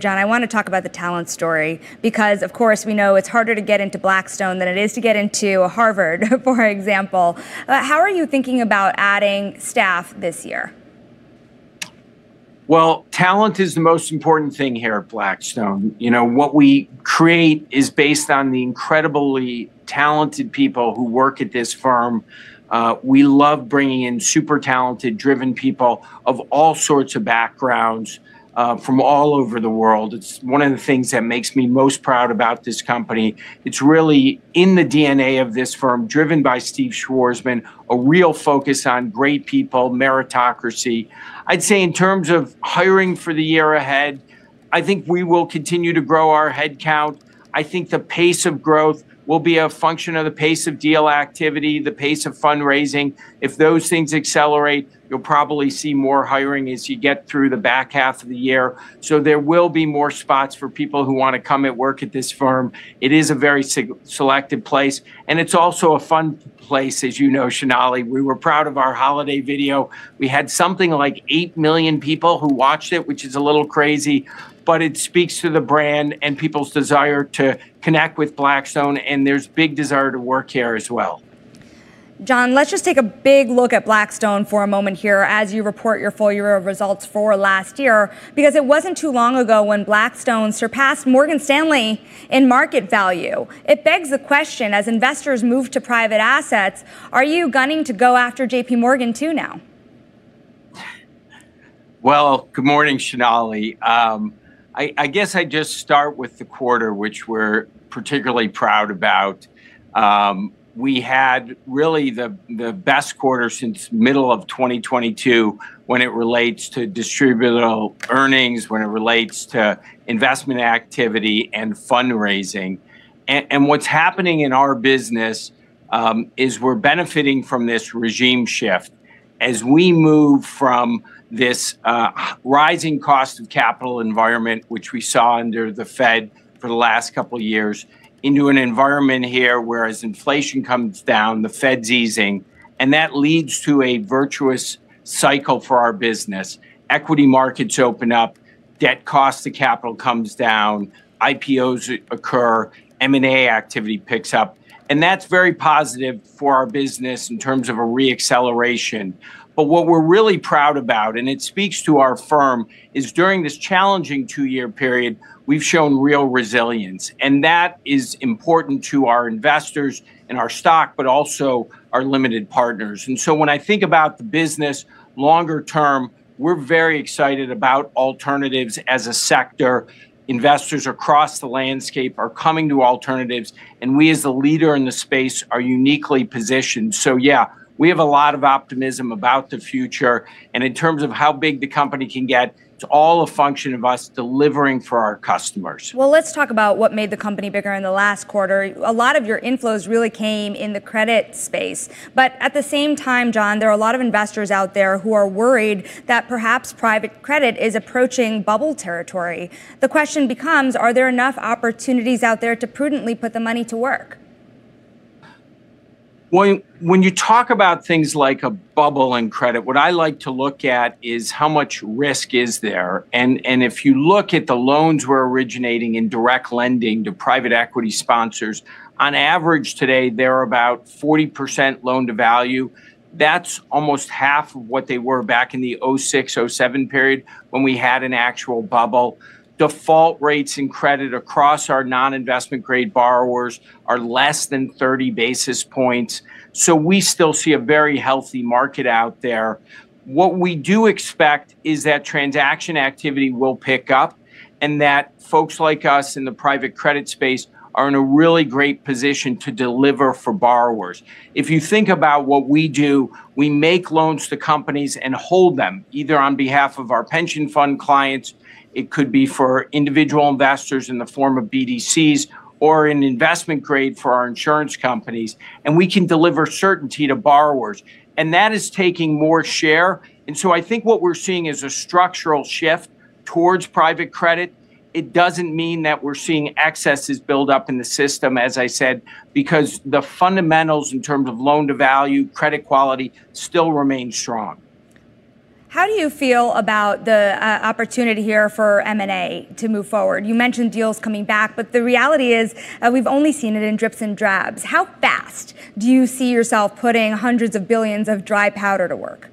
John, I want to talk about the talent story because, of course, we know it's harder to get into Blackstone than it is to get into Harvard, for example. How are you thinking about adding staff this year? Well, talent is the most important thing here at Blackstone. You know, what we create is based on the incredibly talented people who work at this firm. We love bringing in super talented, driven people of all sorts of backgrounds. From all over the world. It's one of the things that makes me most proud about this company. It's really in the DNA of this firm, driven by Steve Schwarzman, a real focus on great people, meritocracy. I'd say in terms of hiring for the year ahead, I think we will continue to grow our headcount. I think the pace of growth will be a function of the pace of deal activity, the pace of fundraising. If those things accelerate, you'll probably see more hiring as you get through the back half of the year. So there will be more spots for people who want to come and work at this firm. It is a very selective place, and it's also a fun place, as you know, Sonali. We were proud of our holiday video. We had something like 8 million people who watched it, which is a little crazy, but it speaks to the brand and people's desire to connect with Blackstone, and there's big desire to work here as well. John, let's just take a big look at Blackstone for a moment here as you report your full year of results for last year, because it wasn't too long ago when Blackstone surpassed Morgan Stanley in market value. It begs the question, as investors move to private assets, are you gunning to go after JP Morgan too now? Well, good morning, Sonali. I guess I just start with the quarter, which we're particularly proud about. We had really the best quarter since middle of 2022 when it relates to distributable earnings, when it relates to investment activity and fundraising. And what's happening in our business is we're benefiting from this regime shift as we move from this rising cost of capital environment, which we saw under the Fed for the last couple of years, into an environment here where as inflation comes down, the Fed's easing, and that leads to a virtuous cycle for our business. Equity markets open up, debt cost of capital comes down, IPOs occur, M&A activity picks up, and that's very positive for our business in terms of a reacceleration. But what we're really proud about, and it speaks to our firm, is during this challenging two-year period, we've shown real resilience. And that is important to our investors and our stock, but also our limited partners. And so when I think about the business longer term, we're very excited about alternatives as a sector. Investors across the landscape are coming to alternatives, and we as the leader in the space are uniquely positioned. So yeah, we have a lot of optimism about the future. And in terms of how big the company can get, it's all a function of us delivering for our customers. Well, let's talk about what made the company bigger in the last quarter. A lot of your inflows really came in the credit space. But at the same time, John, there are a lot of investors out there who are worried that perhaps private credit is approaching bubble territory. The question becomes, are there enough opportunities out there to prudently put the money to work? When you talk about things like a bubble in credit, what I like to look at is how much risk is there. And if you look at the loans we're originating in direct lending to private equity sponsors, on average today, they're about 40% loan to value. That's almost half of what they were back in the 06, 07 period when we had an actual bubble. Default rates in credit across our non-investment grade borrowers are less than 30 basis points. So we still see a very healthy market out there. What we do expect is that transaction activity will pick up and that folks like us in the private credit space are in a really great position to deliver for borrowers. If you think about what we do, we make loans to companies and hold them either on behalf of our pension fund clients It could be for individual investors in the form of BDCs or in investment grade for our insurance companies. And we can deliver certainty to borrowers. And that is taking more share. And so I think what we're seeing is a structural shift towards private credit. It doesn't mean that we're seeing excesses build up in the system, as I said, because the fundamentals in terms of loan to value, credit quality still remain strong. How do you feel about the opportunity here for M&A to move forward? You mentioned deals coming back, but the reality is we've only seen it in drips and drabs. How fast do you see yourself putting hundreds of billions of dry powder to work?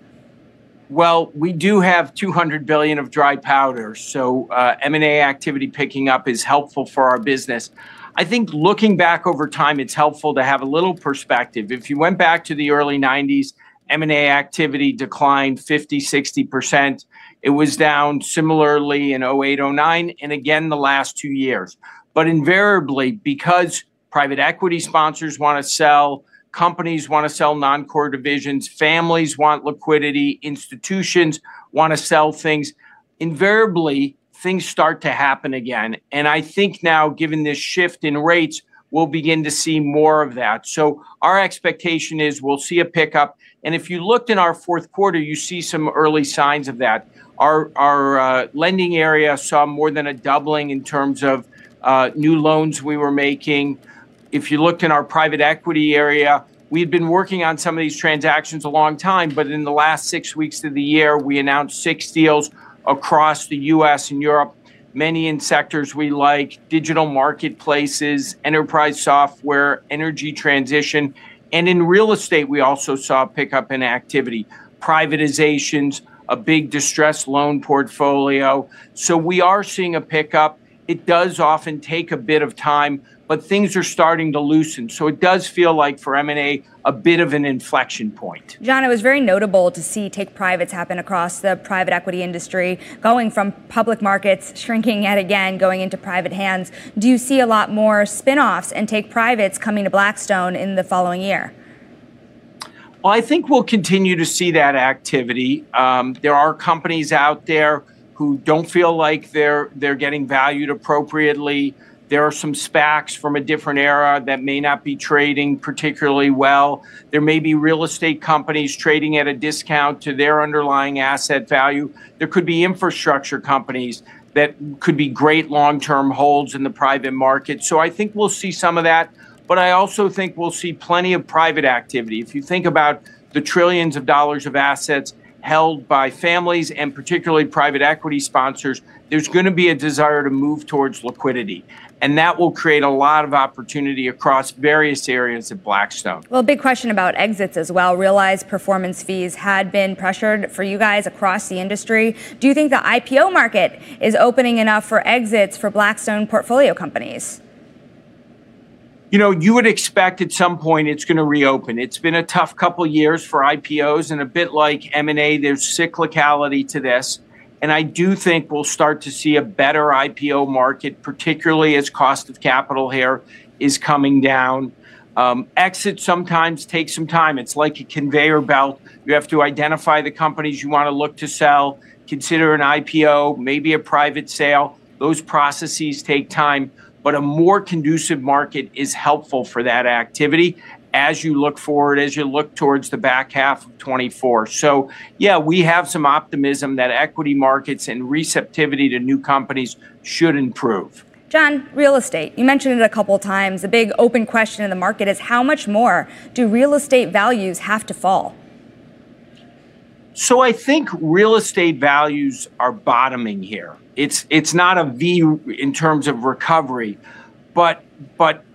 Well, we do have $200 billion of dry powder, so M&A activity picking up is helpful for our business. I think looking back over time, it's helpful to have a little perspective. If you went back to the early 90s, M&A activity declined 50-60%. It was down similarly in 08-09 and again the last 2 years. But invariably, because private equity sponsors want to sell, companies want to sell non-core divisions, families want liquidity, institutions want to sell things, invariably things start to happen again. And I think now, given this shift in rates, we'll begin to see more of that. So our expectation is we'll see a pickup. And if you looked in our fourth quarter, you see some early signs of that. Our lending area saw more than a doubling in terms of new loans we were making. If you looked in our private equity area, we had been working on some of these transactions a long time, but in the last 6 weeks of the year, we announced 6 deals across the US and Europe, many in sectors we like: digital marketplaces, enterprise software, energy transition. And in real estate, we also saw a pickup in activity, privatizations, a big distressed loan portfolio. So we are seeing a pickup. It does often take a bit of time, but things are starting to loosen. So it does feel like for M&A, a bit of an inflection point. John, it was very notable to see take privates happen across the private equity industry, going from public markets, shrinking yet again, going into private hands. Do you see a lot more spin-offs and take privates coming to Blackstone in the following year? Well, I think we'll continue to see that activity. There are companies out there who don't feel like they're getting valued appropriately. There are some SPACs from a different era that may not be trading particularly well. There may be real estate companies trading at a discount to their underlying asset value. There could be infrastructure companies that could be great long-term holds in the private market. So I think we'll see some of that, but I also think we'll see plenty of private activity. If you think about the trillions of dollars of assets held by families and particularly private equity sponsors, there's going to be a desire to move towards liquidity. And that will create a lot of opportunity across various areas at Blackstone. Well, big question about exits as well. Realized performance fees had been pressured for you guys across the industry. Do you think the IPO market is opening enough for exits for Blackstone portfolio companies? You know, you would expect at some point it's going to reopen. It's been a tough couple years for IPOs, and a bit like M&A, there's cyclicality to this. And I do think we'll start to see a better IPO market, particularly as cost of capital here is coming down. Exits sometimes take some time. It's like a conveyor belt. You have to identify the companies you want to look to sell, consider an IPO, maybe a private sale. Those processes take time. But a more conducive market is helpful for that activity as you look forward, as you look towards the back half of 24. So, yeah, we have some optimism that equity markets and receptivity to new companies should improve. John, real estate. You mentioned it a couple of times. The big open question in the market is how much more do real estate values have to fall? So I think real estate values are bottoming here. It's not a V in terms of recovery, but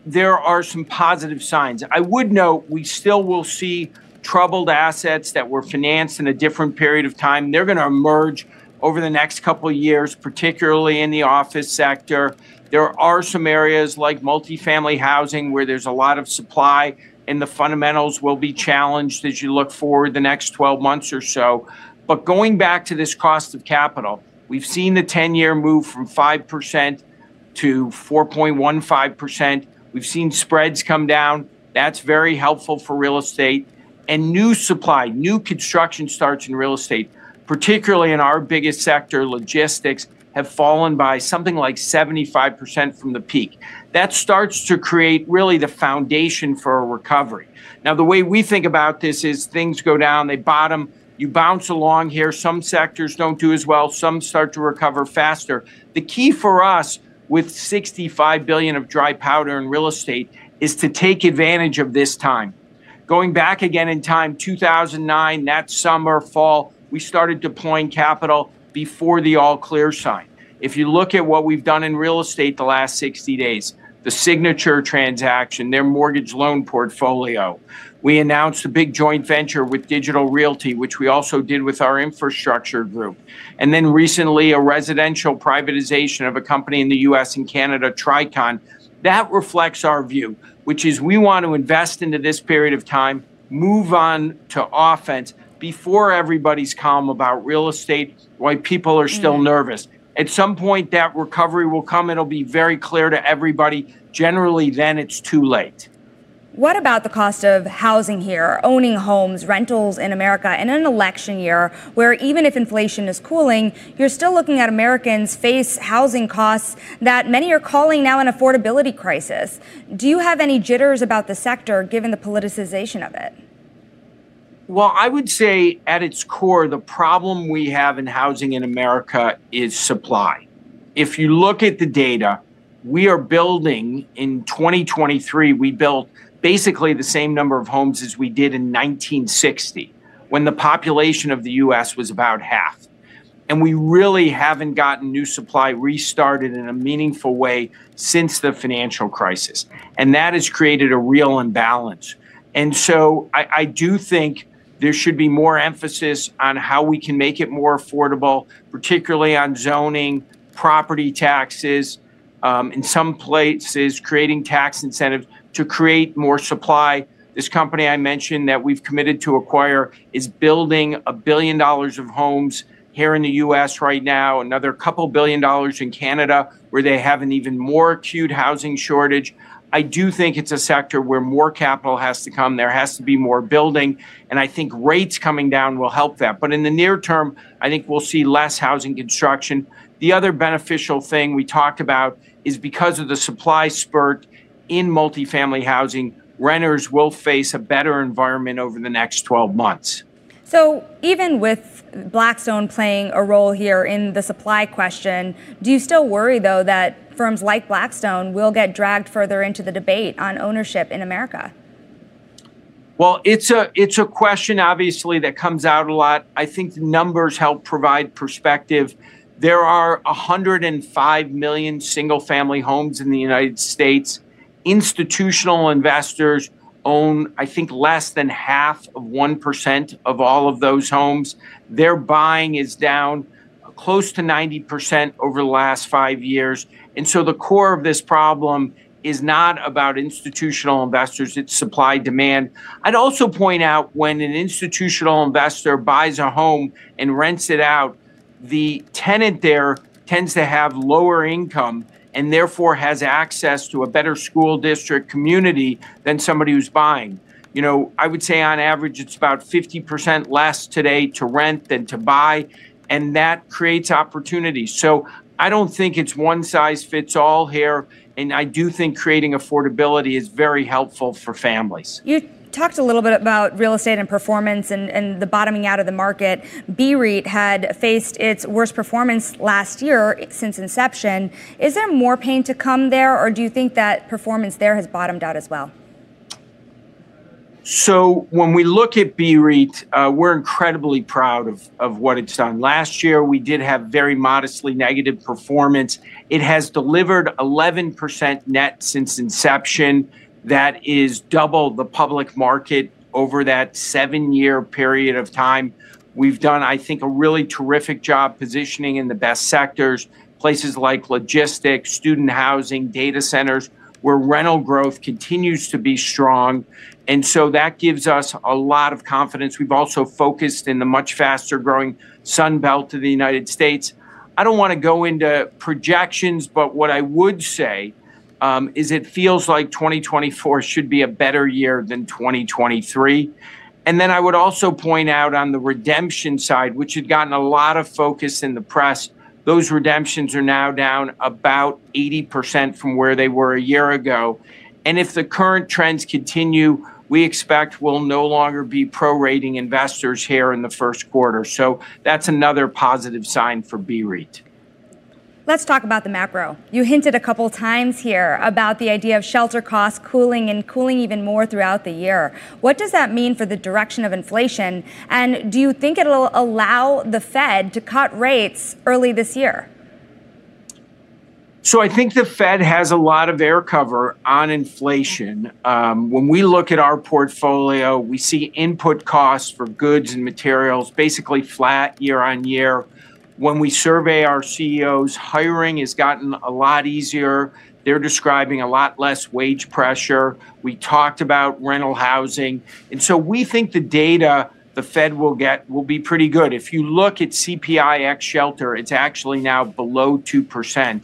there are some positive signs. I would note we still will see troubled assets that were financed in a different period of time. They're going to emerge over the next couple of years, particularly in the office sector. There are some areas like multifamily housing where there's a lot of supply, and the fundamentals will be challenged as you look forward the next 12 months or so. But going back to this cost of capital, we've seen the 10-year move from 5% to 4.15%. We've seen spreads come down. That's very helpful for real estate. And new supply, new construction starts in real estate, particularly in our biggest sector, logistics, have fallen by something like 75% from the peak. That starts to create really the foundation for a recovery. Now, the way we think about this is things go down, they bottom, you bounce along here. Some sectors don't do as well. Some start to recover faster. The key for us with $65 billion of dry powder in real estate is to take advantage of this time. Going back again in time, 2009, that summer, fall, we started deploying capital before the all clear sign. If you look at what we've done in real estate the last 60 days, the Signature transaction, their mortgage loan portfolio. We announced a big joint venture with Digital Realty, which we also did with our infrastructure group. And then recently a residential privatization of a company in the US and Canada, Tricon. That reflects our view, which is we want to invest into this period of time, move on to offense before everybody's calm about real estate, why people are still nervous. At some point, that recovery will come. It'll be very clear to everybody. Generally, then it's too late. What about the cost of housing here, owning homes, rentals in America in an election year where even if inflation is cooling, you're still looking at Americans face housing costs that many are calling now an affordability crisis. Do you have any jitters about the sector given the politicization of it? Well, I would say at its core, the problem we have in housing in America is supply. If you look at the data, we are building in 2023, we built basically the same number of homes as we did in 1960, when the population of the US was about half. And we really haven't gotten new supply restarted in a meaningful way since the financial crisis. And that has created a real imbalance. And so I do think there should be more emphasis on how we can make it more affordable, particularly on zoning, property taxes, in some places creating tax incentives to create more supply. This company I mentioned that we've committed to acquire is building $1 billion of homes here in the US right now, another couple $1 billion in Canada, where they have an even more acute housing shortage. I do think it's a sector where more capital has to come. There has to be more building. And I think rates coming down will help that. But in the near term, I think we'll see less housing construction. The other beneficial thing we talked about is because of the supply spurt in multifamily housing, renters will face a better environment over the next 12 months. So even with Blackstone playing a role here in the supply question, do you still worry, though, that firms like Blackstone will get dragged further into the debate on ownership in America? Well, it's a question, obviously, that comes out a lot. I think the numbers help provide perspective. There are 105 million single-family homes in the United States. Institutional investors own, I think, less than half of 1% of all of those homes. Their buying is down close to 90% over the last 5 years. And so the core of this problem is not about institutional investors, it's supply demand. I'd also point out when an institutional investor buys a home and rents it out, the tenant there tends to have lower income and therefore has access to a better school district community than somebody who's buying. You know, I would say on average, it's about 50% less today to rent than to buy. And that creates opportunities. So I don't think it's one size fits all here. And I do think creating affordability is very helpful for families. You talked a little bit about real estate and performance and the bottoming out of the market. BREIT had faced its worst performance last year since inception. Is there more pain to come there, or do you think that performance there has bottomed out as well? So when we look at BREIT, we're incredibly proud of what it's done. Last year, we did have very modestly negative performance. It has delivered 11% net since inception. That is double the public market over that 7-year period of time. We've done, I think, a really terrific job positioning in the best sectors, places like logistics, student housing, data centers, where rental growth continues to be strong. And so that gives us a lot of confidence. We've also focused in the much faster growing Sun Belt of the United States. I don't want to go into projections, but what I would say is it feels like 2024 should be a better year than 2023. And then I would also point out on the redemption side, which had gotten a lot of focus in the press, Those redemptions are now down about 80% from where they were a year ago. And if the current trends continue, we expect we'll no longer be prorating investors here in the first quarter. So that's another positive sign for BREIT. Let's talk about the macro. You hinted a couple times here about the idea of shelter costs cooling and cooling even more throughout the year. What does that mean for the direction of inflation? And do you think it'll allow the Fed to cut rates early this year? So I think the Fed has a lot of air cover on inflation. When we look at our portfolio, we see input costs for goods and materials basically flat year on year. When we survey our CEOs, hiring has gotten a lot easier. They're describing a lot less wage pressure. We talked about rental housing. And so we think the data the Fed will get will be pretty good. If you look at CPI ex shelter, it's actually now below 2%.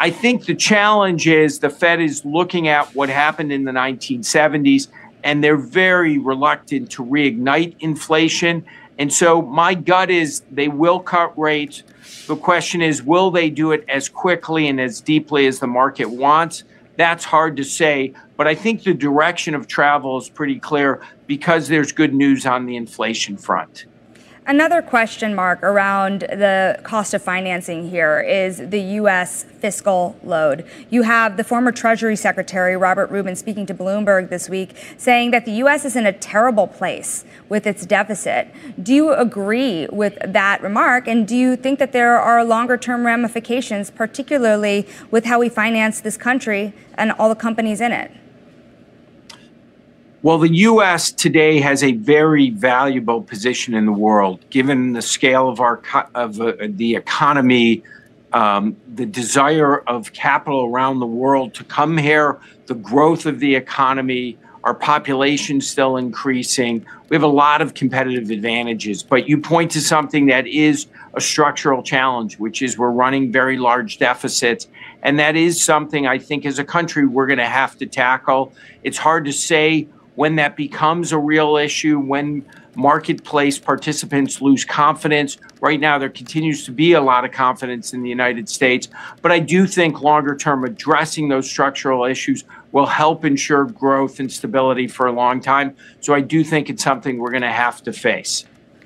I think the challenge is the Fed is looking at what happened in the 1970s, and they're very reluctant to reignite inflation. And so my gut is they will cut rates. The question is, will they do it as quickly and as deeply as the market wants? That's hard to say, but I think the direction of travel is pretty clear because there's good news on the inflation front. Another question mark around the cost of financing here is the U.S. fiscal load. You have the former Treasury Secretary, Robert Rubin, speaking to Bloomberg this week, saying that the U.S. is in a terrible place with its deficit. Do you agree with that remark? And do you think that there are longer-term ramifications, particularly with how we finance this country and all the companies in it? Well, the U.S. today has a very valuable position in the world, given the scale of the economy, the desire of capital around the world to come here, the growth of the economy, our population still increasing. We have a lot of competitive advantages, but you point to something that is a structural challenge, which is we're running very large deficits. And that is something I think as a country we're going to have to tackle. It's hard to say when that becomes a real issue, when marketplace participants lose confidence. Right now, there continues to be a lot of confidence in the United States. But I do think longer term addressing those structural issues will help ensure growth and stability for a long time. So I do think it's something we're going to have to face.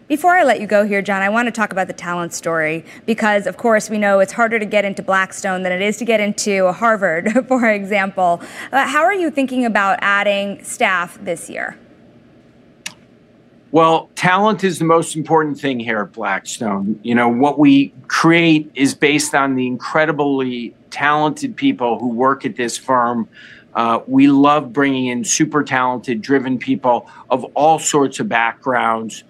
Before I let you go here, John, I want to talk about the talent story because, of course, we know it's harder to get into Blackstone than it is to get into Harvard, for example. How are you thinking about adding staff this year? Well, talent is the most important thing here at Blackstone. You know, what we create is based on the incredibly talented people who work at this firm. We love bringing in super talented, driven people of all sorts of backgrounds.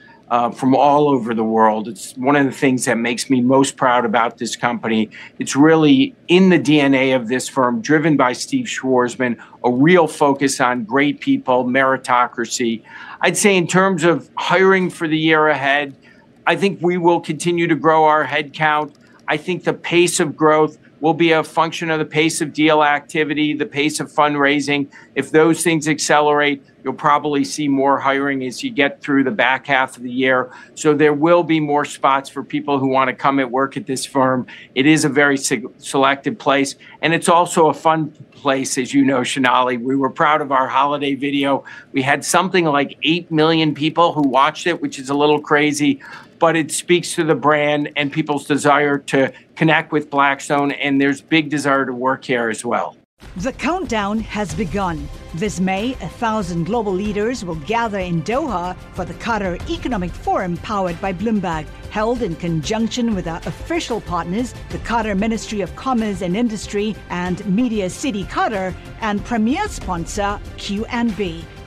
From all over the world. It's one of the things that makes me most proud about this company. It's really in the DNA of this firm, driven by Steve Schwarzman, a real focus on great people, meritocracy. I'd say in terms of hiring for the year ahead, I think we will continue to grow our headcount. I think the pace of growth will be a function of the pace of deal activity, the pace of fundraising. If those things accelerate, you'll probably see more hiring as you get through the back half of the year. So there will be more spots for people who want to come and work at this firm. It is a very selective place, and it's also a fun place, as you know, Sonali. We were proud of our holiday video. We had something like 8 million people who watched it, which is a little crazy, but it speaks to the brand and people's desire to connect with Blackstone, and there's big desire to work here as well. The countdown has begun. This May, 1,000 global leaders will gather in Doha for the Qatar Economic Forum powered by Bloomberg, held in conjunction with our official partners, the Qatar Ministry of Commerce and Industry and Media City Qatar, and premier sponsor QNB.